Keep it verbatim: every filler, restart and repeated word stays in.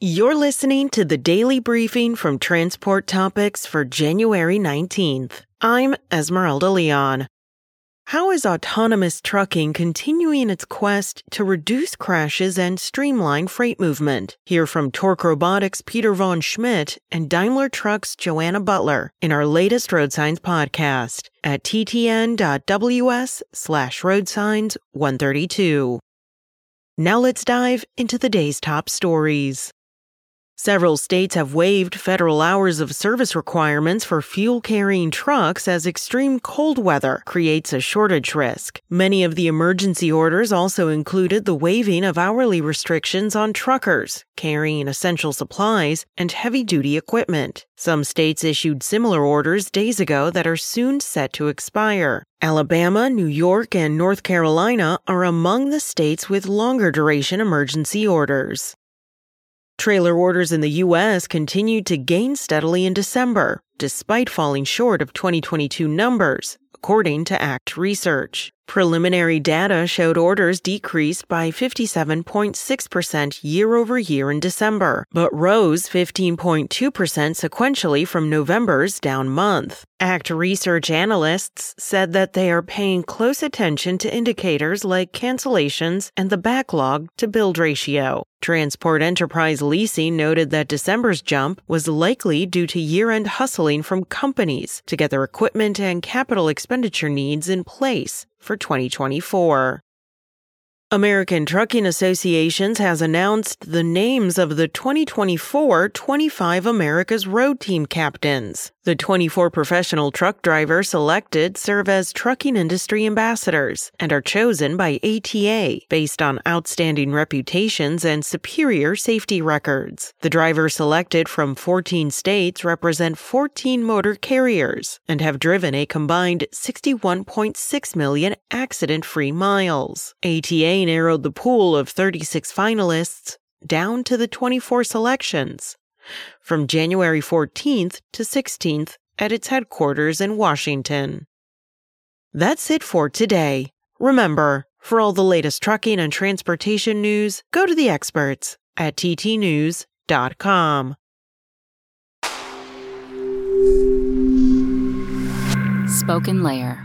You're listening to the Daily Briefing from Transport Topics for January nineteenth. I'm Esmeralda Leon. How is autonomous trucking continuing its quest to reduce crashes and streamline freight movement? Hear from Torque Robotics' Peter Von Schmidt and Daimler Trucks' Joanna Butler in our latest Road Signs podcast at t t n dot w s slash road signs one thirty-two. Now let's dive into the day's top stories. Several states have waived federal hours of service requirements for fuel-carrying trucks as extreme cold weather creates a shortage risk. Many of the emergency orders also included the waiving of hourly restrictions on truckers carrying essential supplies and heavy-duty equipment. Some states issued similar orders days ago that are soon set to expire. Alabama, New York, and North Carolina are among the states with longer-duration emergency orders. Trailer orders in the U S continued to gain steadily in December, despite falling short of twenty twenty-two numbers, according to A C T Research. Preliminary data showed orders decreased by fifty-seven point six percent year-over-year in December, but rose fifteen point two percent sequentially from November's down month. A C T Research analysts said that they are paying close attention to indicators like cancellations and the backlog-to-build ratio. Transport Enterprise Leasing noted that December's jump was likely due to year-end hustling from companies to get their equipment and capital expenditure needs in place for twenty twenty-four. American Trucking Associations has announced the names of the twenty twenty-four twenty-five America's Road Team captains. The twenty-four professional truck drivers selected serve as trucking industry ambassadors and are chosen by A T A based on outstanding reputations and superior safety records. The drivers selected from fourteen states represent fourteen motor carriers and have driven a combined sixty-one point six million accident-free miles. A T A narrowed the pool of thirty-six finalists down to the twenty-four selections from January fourteenth to sixteenth at its headquarters in Washington. That's it for today. Remember, for all the latest trucking and transportation news, go to the experts at t t news dot com. Spoken Layer.